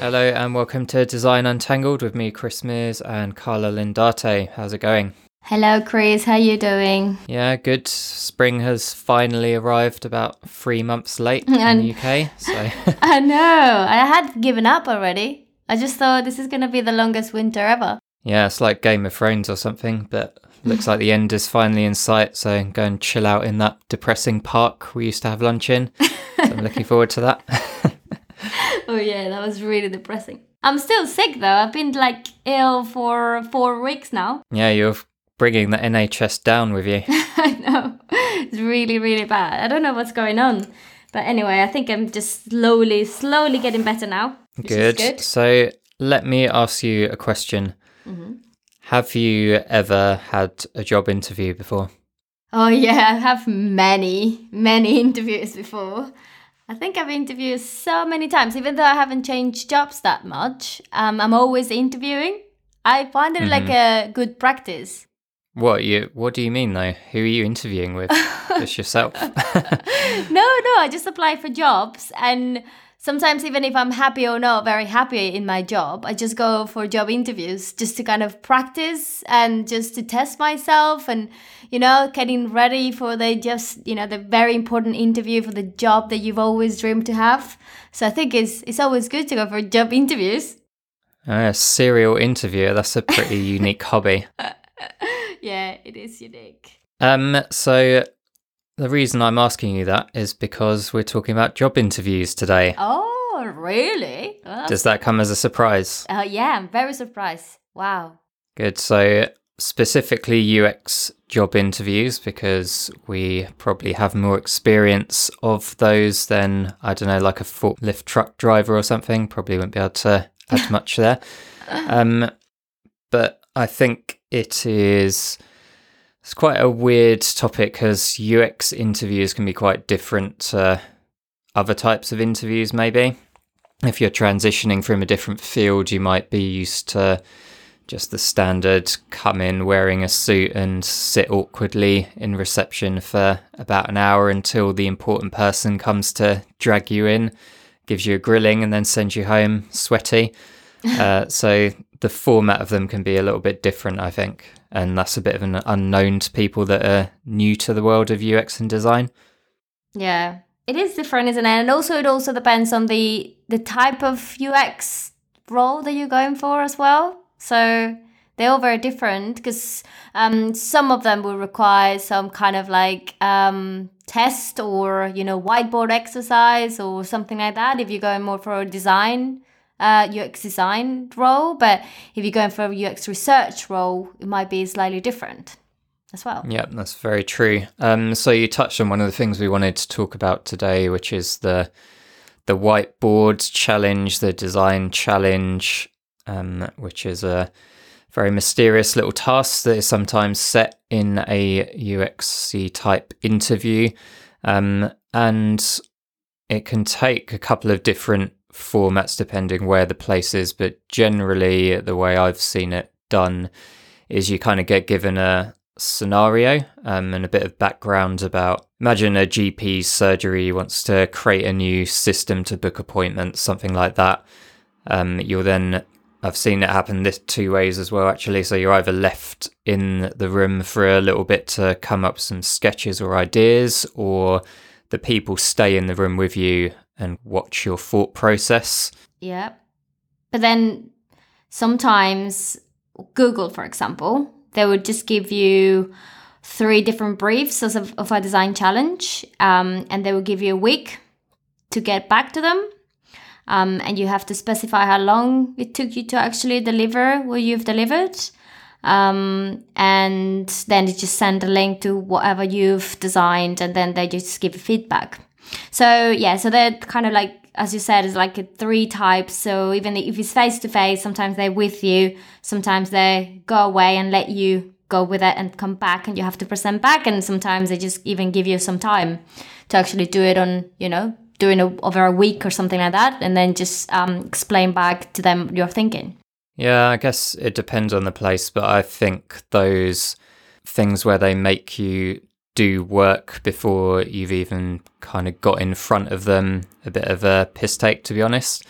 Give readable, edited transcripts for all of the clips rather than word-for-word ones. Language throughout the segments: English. Hello and welcome to Design Untangled with me, Chris Mears, and Carla Lindarte. How's it going? Hello, Chris. How you doing? Yeah, good. Spring has finally arrived about 3 months late in the UK. So I know. I had given up already. I just thought this is going to be the longest winter ever. Yeah, it's like Game of Thrones or something, but looks like the end is finally in sight. So go and chill out in that depressing park we used to have lunch in. So I'm looking forward to that. Oh yeah, that was really depressing. I'm still sick though. I've been like ill for 4 weeks now. Yeah, you're bringing the NHS down with you. I know. It's really, really bad. I don't know what's going on. But anyway, I think I'm just slowly getting better now. Good. So let me ask you a question. Mm-hmm. Have you ever had a job interview before? Oh yeah, I have many interviews before. I think I've interviewed so many times, even though I haven't changed jobs that much. I'm always interviewing. I find it like a good practice. What do you mean though? Who are you interviewing with? Just yourself? No, I just apply for jobs, and sometimes even if I'm happy or not very happy in my job, I just go for job interviews just to kind of practice and just to test myself and, getting ready for the very important interview for the job that you've always dreamed to have. So I think it's always good to go for job interviews. A serial interviewer, that's a pretty unique hobby. Yeah, it is unique. So the reason I'm asking you that is because we're talking about job interviews today. Oh, really? Well, does that come as a surprise? Oh, yeah, I'm very surprised. Wow. Good. So specifically UX job interviews, because we probably have more experience of those than, I don't know, like a forklift truck driver or something. Probably wouldn't be able to add much there. But I think it's quite a weird topic because UX interviews can be quite different to other types of interviews, maybe. If you're transitioning from a different field, you might be used to just the standard come in wearing a suit and sit awkwardly in reception for about an hour until the important person comes to drag you in, gives you a grilling and then sends you home sweaty. So the format of them can be a little bit different, I think. And that's a bit of an unknown to people that are new to the world of UX and design. Yeah, it is different, isn't it? And also it also depends on the type of UX role that you're going for as well. So they're all very different because some of them will require some kind of like test or, whiteboard exercise or something like that if you're going more for a design UX design role, but if you're going for a UX research role, it might be slightly different as well. Yeah, that's very true. So you touched on one of the things we wanted to talk about today, which is the whiteboard challenge, the design challenge, which is a very mysterious little task that is sometimes set in a UXy type interview. And it can take a couple of different formats depending where the place is, but generally the way I've seen it done is you kind of get given a scenario and a bit of background about, imagine a GP surgery wants to create a new system to book appointments, something like that. I've seen it happen this two ways as well, actually. So you're either left in the room for a little bit to come up with some sketches or ideas, or the people stay in the room with you and watch your thought process. Yeah. But then sometimes Google, for example, they would just give you 3 different briefs of a design challenge, and they will give you a week to get back to them. And you have to specify how long it took you to actually deliver what you've delivered. And then you just send a link to whatever you've designed, and then they just give you feedback. So yeah, so they're kind of like, as you said, it's like 3 types. So even if it's face to face, sometimes they're with you, sometimes they go away and let you go with it and come back and you have to present back. And sometimes they just even give you some time to actually do it on, over a week or something like that. And then just explain back to them your thinking. Yeah, I guess it depends on the place, but I think those things where they make you do work before you've even kind of got in front of them, a bit of a piss take, to be honest.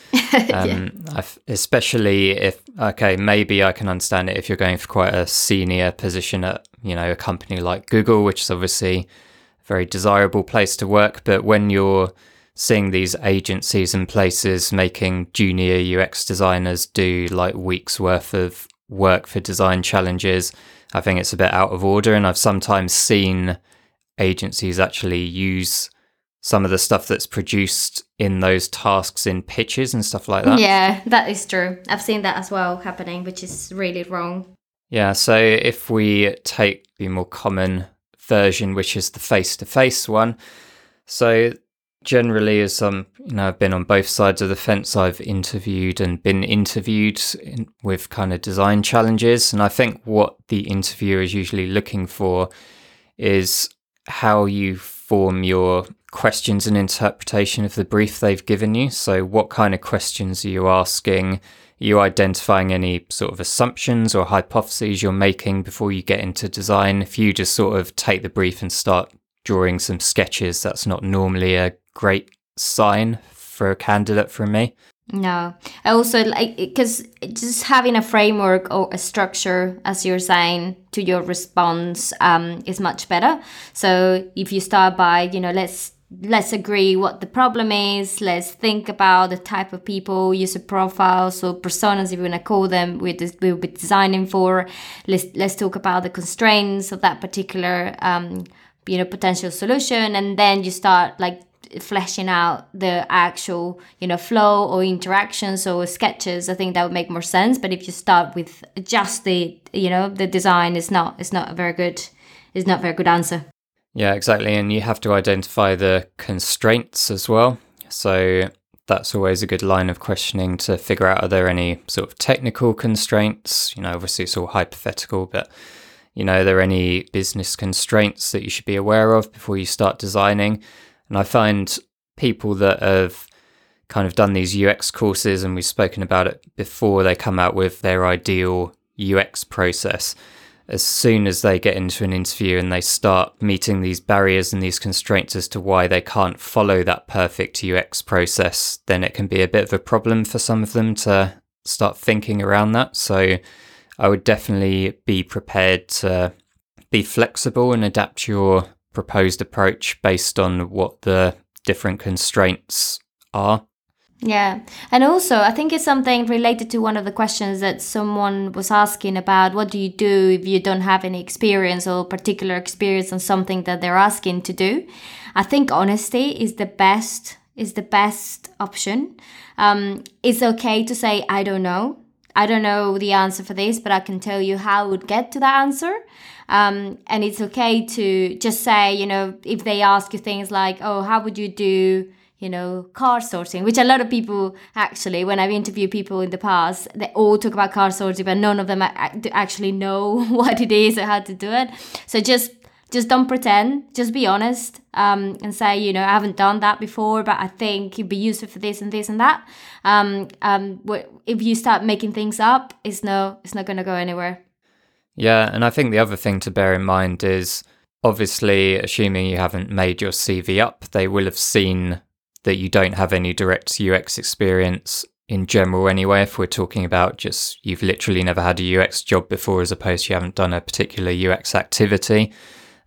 Especially if, okay, maybe I can understand it if you're going for quite a senior position at, you know, a company like Google, which is obviously a very desirable place to work. But when you're seeing these agencies and places making junior UX designers do like weeks worth of work for design challenges, I think it's a bit out of order. And I've sometimes seen agencies actually use some of the stuff that's produced in those tasks in pitches and stuff like that. Yeah, that is true. I've seen that as well happening, which is really wrong. Yeah, so if we take the more common version, which is the face-to-face one, so generally, as you know, I've been on both sides of the fence. I've interviewed and been interviewed with kind of design challenges. And I think what the interviewer is usually looking for is how you form your questions and interpretation of the brief they've given you. So what kind of questions are you asking? Are you identifying any sort of assumptions or hypotheses you're making before you get into design? If you just sort of take the brief and start drawing some sketches, that's not normally a great sign for a candidate from me. No, I also like, because just having a framework or a structure, as you're saying, to your response is much better. So if you start by, you know, let's agree what the problem is, let's think about the type of people, user profiles or personas, if you want to call them, we'll be designing for, let's talk about the constraints of that particular you know, potential solution, and then you start like fleshing out the actual, you know, flow or interactions or sketches. I think that would make more sense. But if you start with just the, you know, the design, it's not a very good answer. Yeah, exactly. And you have to identify the constraints as well. So that's always a good line of questioning to figure out, are there any sort of technical constraints? You know, obviously it's all hypothetical, but you know, are there any business constraints that you should be aware of before you start designing? And I find people that have kind of done these UX courses, and we've spoken about it before, they come out with their ideal UX process. As soon as they get into an interview and they start meeting these barriers and these constraints as to why they can't follow that perfect UX process, then it can be a bit of a problem for some of them to start thinking around that. So I would definitely be prepared to be flexible and adapt your proposed approach based on what the different constraints are. Yeah. And also, I think it's something related to one of the questions that someone was asking about, what do you do if you don't have any experience or particular experience on something that they're asking to do? I think honesty is the best option. It's okay to say, I don't know the answer for this, but I can tell you how I would get to that answer. And it's okay to just say, you know, if they ask you things like, oh, how would you do, you know, car sorting, which a lot of people actually, when I've interviewed people in the past, they all talk about car sorting, but none of them actually know what it is or how to do it. So just don't pretend, just be honest and say, you know, I haven't done that before, but I think it'd be useful for this and this and that. If you start making things up, it's not going to go anywhere. Yeah, and I think the other thing to bear in mind is, obviously, assuming you haven't made your CV up, they will have seen that you don't have any direct UX experience in general anyway, if we're talking about just you've literally never had a UX job before as opposed to you haven't done a particular UX activity.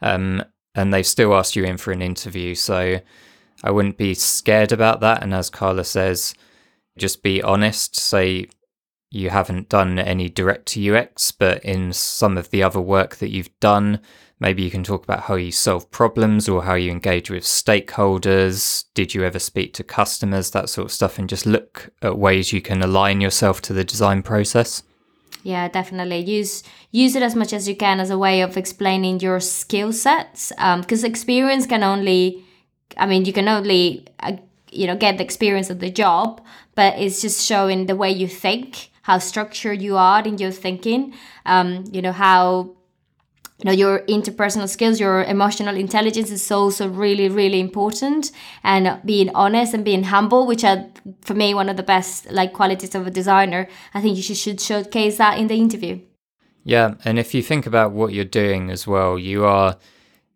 And they've still asked you in for an interview. So I wouldn't be scared about that. And as Carla says, just be honest. Say you haven't done any direct UX, but in some of the other work that you've done, maybe you can talk about how you solve problems or how you engage with stakeholders. Did you ever speak to customers? That sort of stuff. And just look at ways you can align yourself to the design process. Yeah, definitely. Use it as much as you can as a way of explaining your skill sets. Because experience can only, you can only get the experience of the job, but it's just showing the way you think, how structured you are in your thinking, your interpersonal skills, your emotional intelligence is also really, really important. And being honest and being humble, which are, for me, one of the best like qualities of a designer. I think you should showcase that in the interview. Yeah, and if you think about what you're doing as well, you are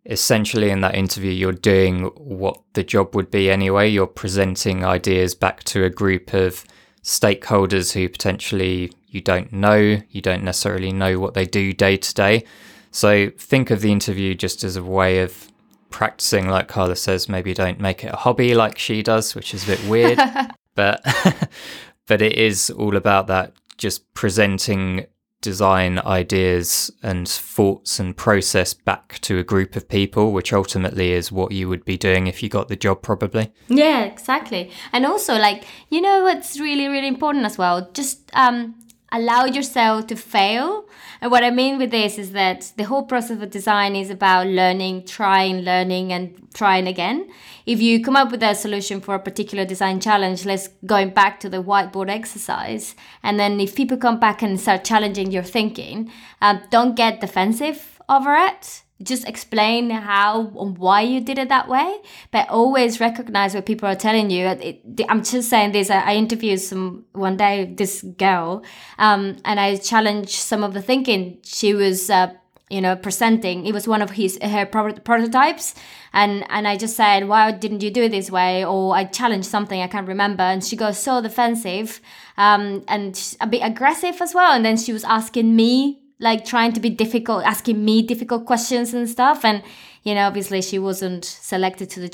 essentially in that interview, you're doing what the job would be anyway. You're presenting ideas back to a group of stakeholders who potentially you don't know, you don't necessarily know what they do day to day. So think of the interview just as a way of practicing, like Carla says. Maybe don't make it a hobby like she does, which is a bit weird, but it is all about that, just presenting design ideas and thoughts and process back to a group of people, which ultimately is what you would be doing if you got the job, probably. Yeah, exactly. And also, like, you know what's really, really important as well? Just allow yourself to fail. And what I mean with this is that the whole process of design is about learning and trying again. If you come up with a solution for a particular design challenge, let's going back to the whiteboard exercise. And then if people come back and start challenging your thinking, don't get defensive over it. Just explain how and why you did it that way, but always recognize what people are telling you. I'm just saying this. I interviewed one day this girl, and I challenged some of the thinking she was, presenting. It was one of her prototypes, and I just said, "Why didn't you do it this way?" Or I challenged something I can't remember, and she got so defensive, and a bit aggressive as well. And then she was asking me, like trying to be difficult, asking me difficult questions and stuff. And, obviously she wasn't selected for the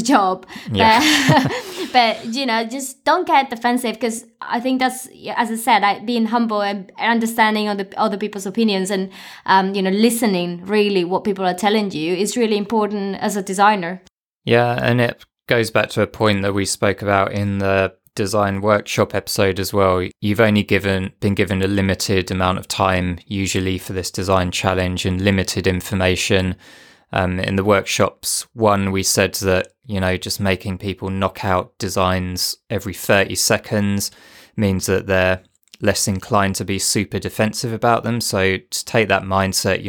job. Yeah. But, just don't get defensive, because I think that's, as I said, being humble and understanding other people's opinions and, listening really what people are telling you is really important as a designer. Yeah. And it goes back to a point that we spoke about in the design workshop episode as well. You've only been given a limited amount of time, usually, for this design challenge, and limited information. In the workshops one, we said that, just making people knock out designs every 30 seconds means that they're less inclined to be super defensive about them. So to take that mindset,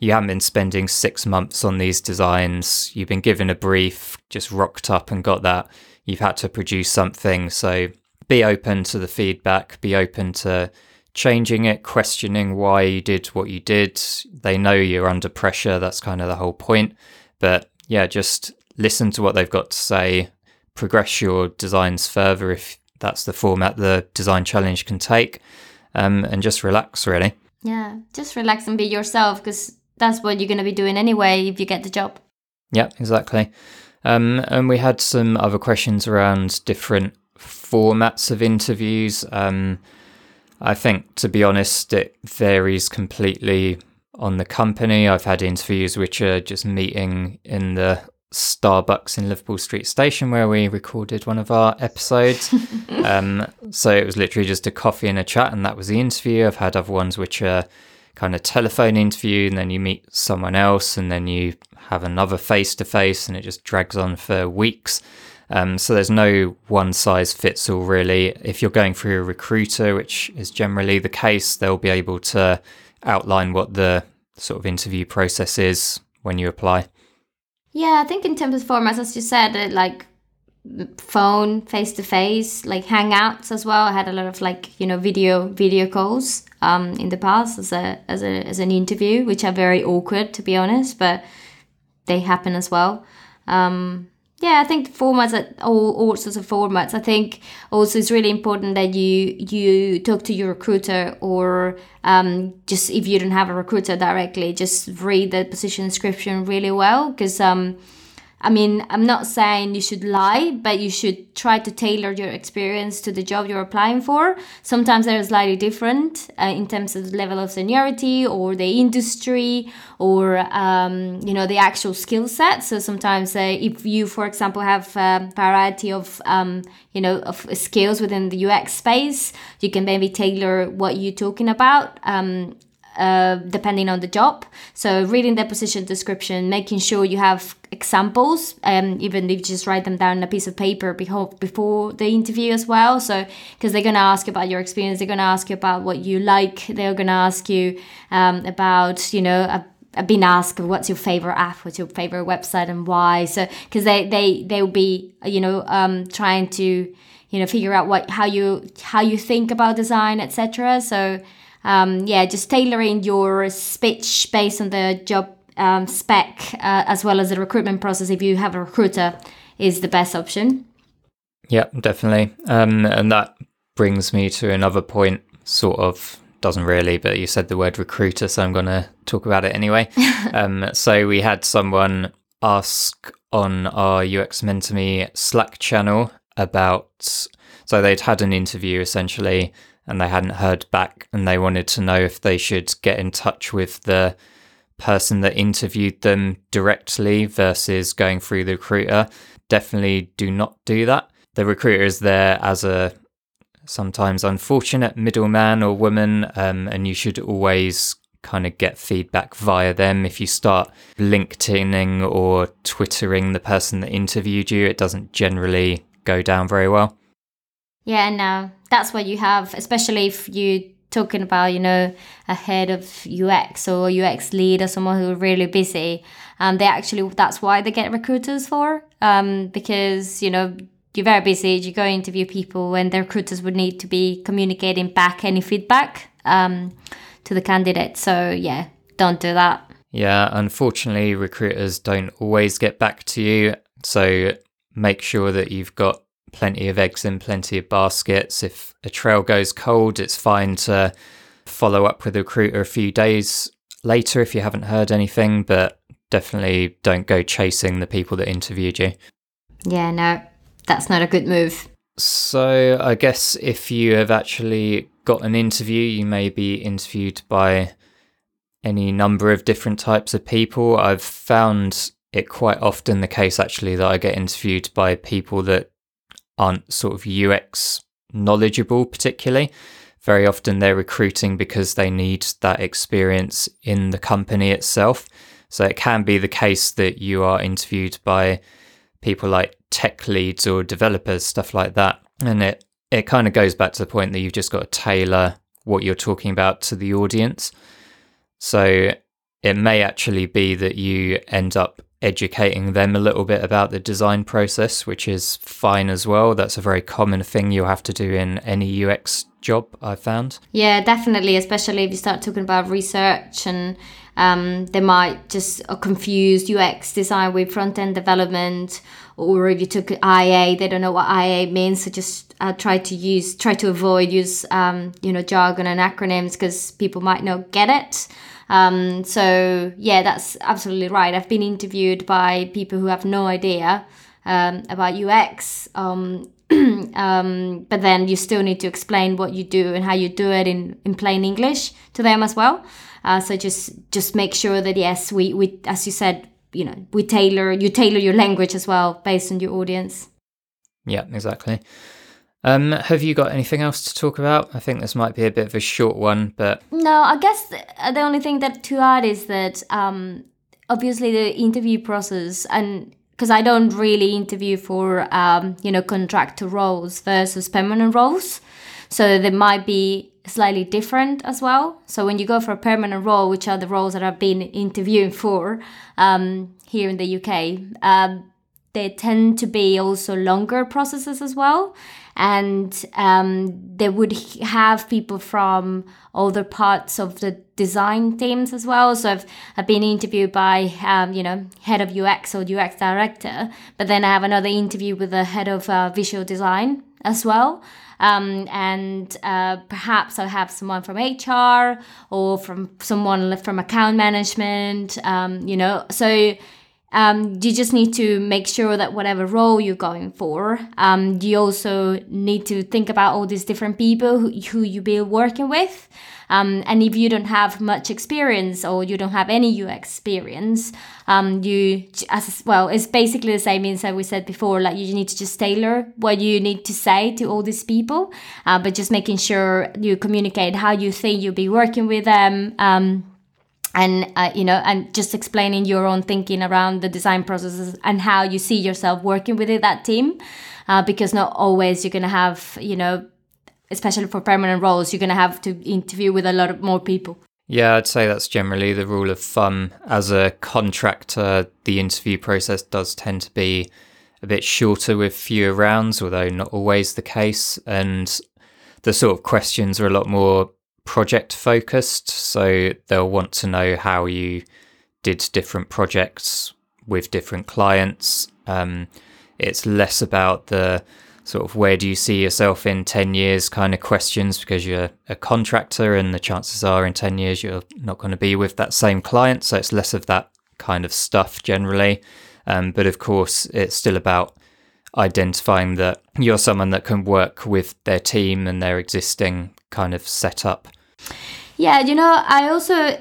you haven't been spending 6 months on these designs. You've been given a brief, just rocked up and got that. You've had to produce something, so be open to the feedback, be open to changing it, questioning why you did what you did. They know you're under pressure, that's kind of the whole point. But yeah, just listen to what they've got to say, progress your designs further if that's the format the design challenge can take, and just relax, really. Yeah, just relax and be yourself, because that's what you're going to be doing anyway if you get the job. Yeah, exactly. And we had some other questions around different formats of interviews. I think, to be honest, it varies completely on the company. I've had interviews which are just meeting in the Starbucks in Liverpool Street Station where we recorded one of our episodes. So it was literally just a coffee and a chat, and that was the interview. I've had other ones which are kind of telephone interview, and then you meet someone else, and then you have another face-to-face, and it just drags on for weeks. So there's no one-size-fits-all, really. If you're going through a recruiter, which is generally the case, they'll be able to outline what the sort of interview process is when you apply. Yeah, I think in terms of formats, as you said, like phone, face-to-face, like hangouts as well. I had a lot of video calls in the past as an interview, which are very awkward, to be honest, but they happen as well. I think the formats are all sorts of formats. I think also it's really important that you talk to your recruiter, or just if you don't have a recruiter directly, just read the position description really well, because I'm not saying you should lie, but you should try to tailor your experience to the job you're applying for. Sometimes they're slightly different in terms of the level of seniority or the industry or, the actual skill set. So sometimes if you, for example, have a variety of skills within the UX space, you can maybe tailor what you're talking about depending on the job. So reading the position description, making sure you have examples, even if you just write them down on a piece of paper before the interview as well. So because they're going to ask about your experience, they're going to ask you about what you like, they're going to ask you about, I've been asked, what's your favorite app, what's your favorite website, and why. So because they will be trying to figure out how you think about design, etc. So just tailoring your speech based on the job spec as well as the recruitment process, if you have a recruiter, is the best option. Yeah, definitely. And that brings me to another point, sort of, doesn't really, but you said the word recruiter, so I'm going to talk about it anyway. So we had someone ask on our UX Mentor Me Slack channel about, so they'd had an interview essentially, and they hadn't heard back, and they wanted to know if they should get in touch with the person that interviewed them directly versus going through the recruiter. Definitely do not do that. The recruiter is there as a sometimes unfortunate middleman or woman, and you should always kind of get feedback via them. If you start LinkedIning or Twittering the person that interviewed you, it doesn't generally go down very well. Yeah, and that's what you have, especially if you're talking about, you know, a head of UX or UX lead or someone who's really busy. They actually, that's why they get recruiters for, because, you know, you're very busy, you go interview people, and the recruiters would need to be communicating back any feedback to the candidate. So yeah, don't do that. Yeah, unfortunately, recruiters don't always get back to you. So make sure that you've got plenty of eggs in plenty of baskets. If a trail goes cold, it's fine to follow up with a recruiter a few days later if you haven't heard anything, but definitely don't go chasing the people that interviewed you. Yeah, no, that's not a good move. So I guess if you have actually got an interview, you may be interviewed by any number of different types of people. I've found it quite often the case actually that I get interviewed by people that aren't sort of UX knowledgeable particularly. Very often they're recruiting because they need that experience in the company itself. So it can be the case that you are interviewed by people like tech leads or developers, stuff like that. And it kind of goes back to the point that you've just got to tailor what you're talking about to the audience. So it may actually be that you end up educating them a little bit about the design process, which is fine as well. That's a very common thing you'll have to do in any UX job, I've found. Yeah, definitely, especially if you start talking about research, and they might just confuse UX design with front-end development, or if you took IA, they don't know what IA means, so just try to avoid use jargon and acronyms, because people might not get it. So yeah, that's absolutely right. I've been interviewed by people who have no idea about UX, but then you still need to explain what you do and how you do it in plain English to them as well. So just make sure that, yes, we as you said, you know, you tailor your language as well based on your audience. Yeah, exactly. Have you got anything else to talk about? I think this might be a bit of a short one, but... No, I guess the only thing that to add is that obviously the interview process, and because I don't really interview for, contractor roles versus permanent roles, so they might be slightly different as well. So when you go for a permanent role, which are the roles that I've been interviewing for here in the UK, they tend to be also longer processes as well. And they would have people from other parts of the design teams as well. So I've been interviewed by, head of UX or UX director, but then I have another interview with the head of visual design as well. And perhaps I'll have someone from HR or from someone from account management, so... you just need to make sure that whatever role you're going for, you also need to think about all these different people who you'll be working with. And if you don't have much experience or you don't have any UX experience, it's basically the same as we said before, like you need to just tailor what you need to say to all these people, but just making sure you communicate how you think you'll be working with them, and just explaining your own thinking around the design processes and how you see yourself working within that team, because not always you're going to have, especially for permanent roles, you're going to have to interview with a lot of more people. Yeah, I'd say that's generally the rule of thumb. As a contractor, the interview process does tend to be a bit shorter with fewer rounds, although not always the case. And the sort of questions are a lot more project focused, so they'll want to know how you did different projects with different clients. It's less about the sort of where do you see yourself in 10 years kind of questions, because you're a contractor and the chances are in 10 years you're not going to be with that same client. So it's less of that kind of stuff generally. But of course, it's still about identifying that you're someone that can work with their team and their existing kind of setup. Yeah, you know, I also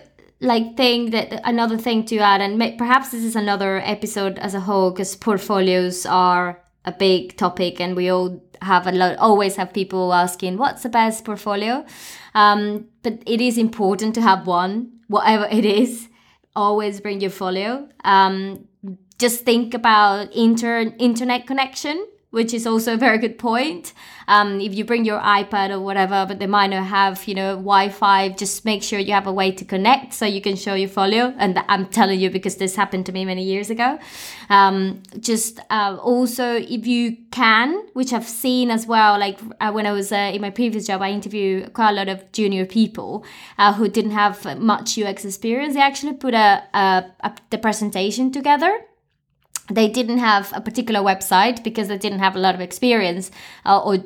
think that another thing to add, and perhaps this is another episode as a whole, because portfolios are a big topic and we all have always have people asking what's the best portfolio, but it is important to have one, whatever it is. Always bring your folio. Just think about internet connection, which is also a very good point. If you bring your iPad or whatever, but they might not have, Wi-Fi, just make sure you have a way to connect so you can show your folio. And I'm telling you, because this happened to me many years ago. Also, if you can, which I've seen as well, when I was in my previous job, I interviewed quite a lot of junior people who didn't have much UX experience. They actually put the presentation together. They didn't have a particular website because they didn't have a lot of experience or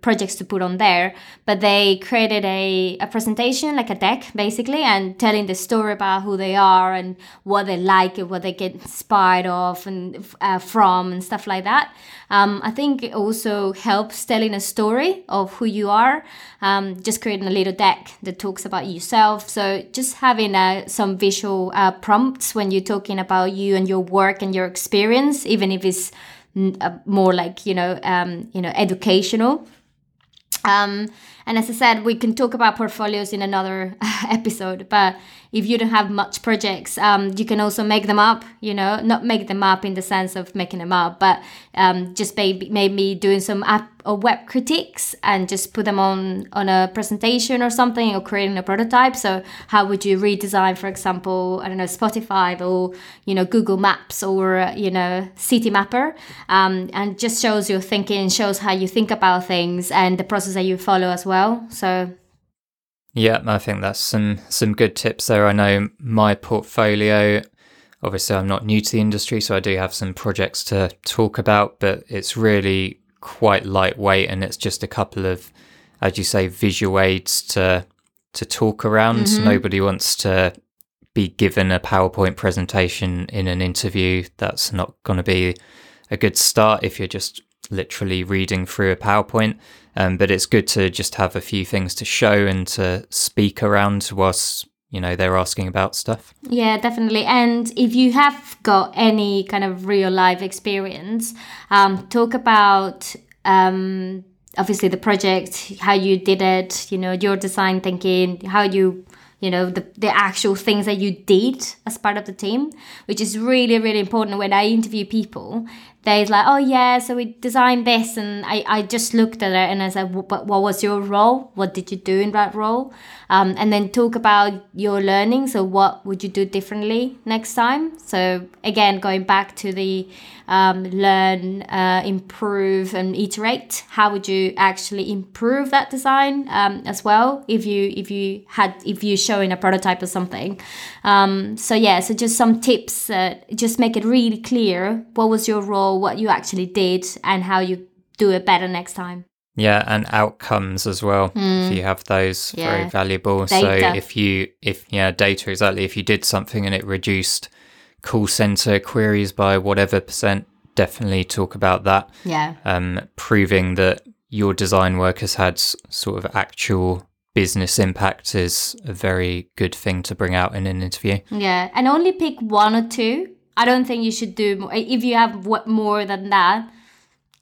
projects to put on there. But they created a presentation, like a deck, basically, and telling the story about who they are and what they like and what they get inspired of and from and stuff like that. I think it also helps telling a story of who you are, just creating a little deck that talks about yourself. So just having some visual prompts when you're talking about you and your work and your experience, even if it's more educational. And as I said, we can talk about portfolios in another episode, but if you don't have much projects, you can also make them up, not make them up in the sense of making them up, but just maybe doing some app or web critiques and just put them on a presentation or something, or creating a prototype. So how would you redesign, for example, I don't know, Spotify or, Google Maps or, City Mapper, and just shows your thinking, shows how you think about things and the process that you follow as well. So yeah, I think that's some good tips there. I know my portfolio, obviously I'm not new to the industry, so I do have some projects to talk about, but it's really quite lightweight and it's just a couple of, as you say, visual aids to talk around. Mm-hmm. Nobody wants to be given a PowerPoint presentation in an interview. That's not going to be a good start if you're just literally reading through a PowerPoint, but it's good to just have a few things to show and to speak around whilst they're asking about stuff. Yeah, definitely. And if you have got any kind of real life experience, talk about obviously the project, how you did it, your design thinking, how you the actual things that you did as part of the team, which is really, really important. When I interview people, they're like, oh yeah, so we designed this, and I just looked at it and I said, but what was your role? What did you do in that role? And then talk about your learning. So what would you do differently next time? So again, going back to the learn, improve and iterate, how would you actually improve that design as well if you showing a prototype or something. So just some tips, just make it really clear what was your role, what you actually did and how you do it better next time. Yeah, and outcomes as well. If you have those, very valuable. Data. So data, exactly. If you did something and it reduced call center queries by whatever %, definitely talk about that. Yeah. Proving that your design work has had sort of actual business impact is a very good thing to bring out in an interview. Yeah, and only pick one or two. I don't think you should do more. If you have more than that,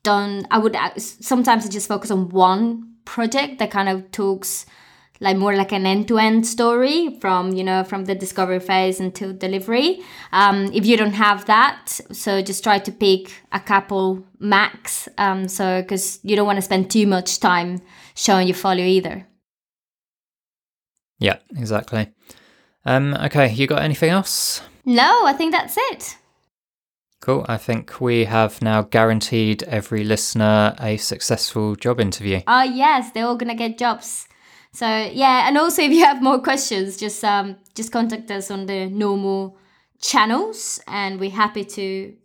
sometimes I just focus on one project that kind of talks more like an end-to-end story from the discovery phase until delivery. If you don't have that, so just try to pick a couple max, because you don't want to spend too much time showing your folio either. Yeah, exactly. Okay, you got anything else? No, I think that's it. Cool. I think we have now guaranteed every listener a successful job interview. Oh, yes, they're all going to get jobs. So yeah, and also if you have more questions, just contact us on the normal channels, and we're happy to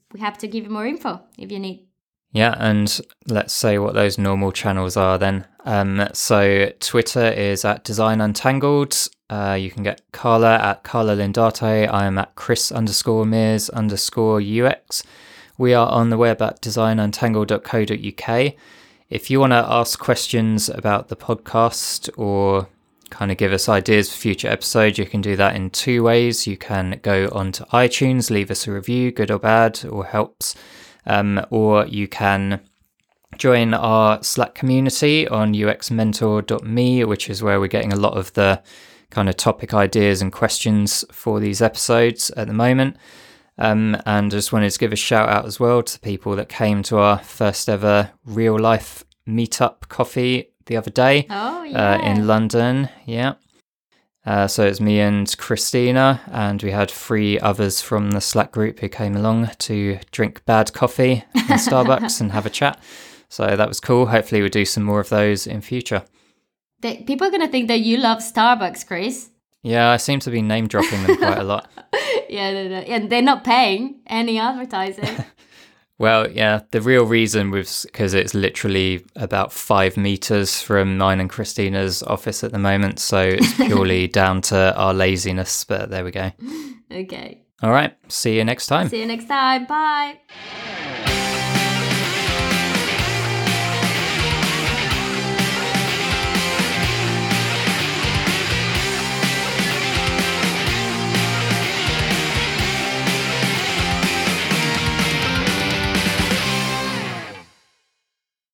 give you more info if you need. Yeah, and let's say what those normal channels are then. So Twitter is at Design Untangled. You can get Carla at Carla Lindarte. I am at Chris_Mears_UX. We are on the web at designuntangled.co.uk. If you want to ask questions about the podcast or kind of give us ideas for future episodes, you can do that in two ways. You can go onto iTunes, leave us a review, good or bad, or helps. Or you can join our Slack community on uxmentor.me, which is where we're getting a lot of the kind of topic ideas and questions for these episodes at the moment. And I just wanted to give a shout out as well to the people that came to our first ever real life meetup coffee the other day. Oh, yeah. In London. Yeah. So it's me and Christina, and we had three others from the Slack group who came along to drink bad coffee in Starbucks and have a chat. So that was cool. Hopefully we'll do some more of those in future. People are going to think that you love Starbucks, Chris. Yeah, I seem to be name dropping them quite a lot. Yeah, they're not paying any advertising. Well, yeah, the real reason was because it's literally about 5 meters from mine and Christina's office at the moment. So it's purely down to our laziness, but there we go. Okay. All right. See you next time. See you next time. Bye.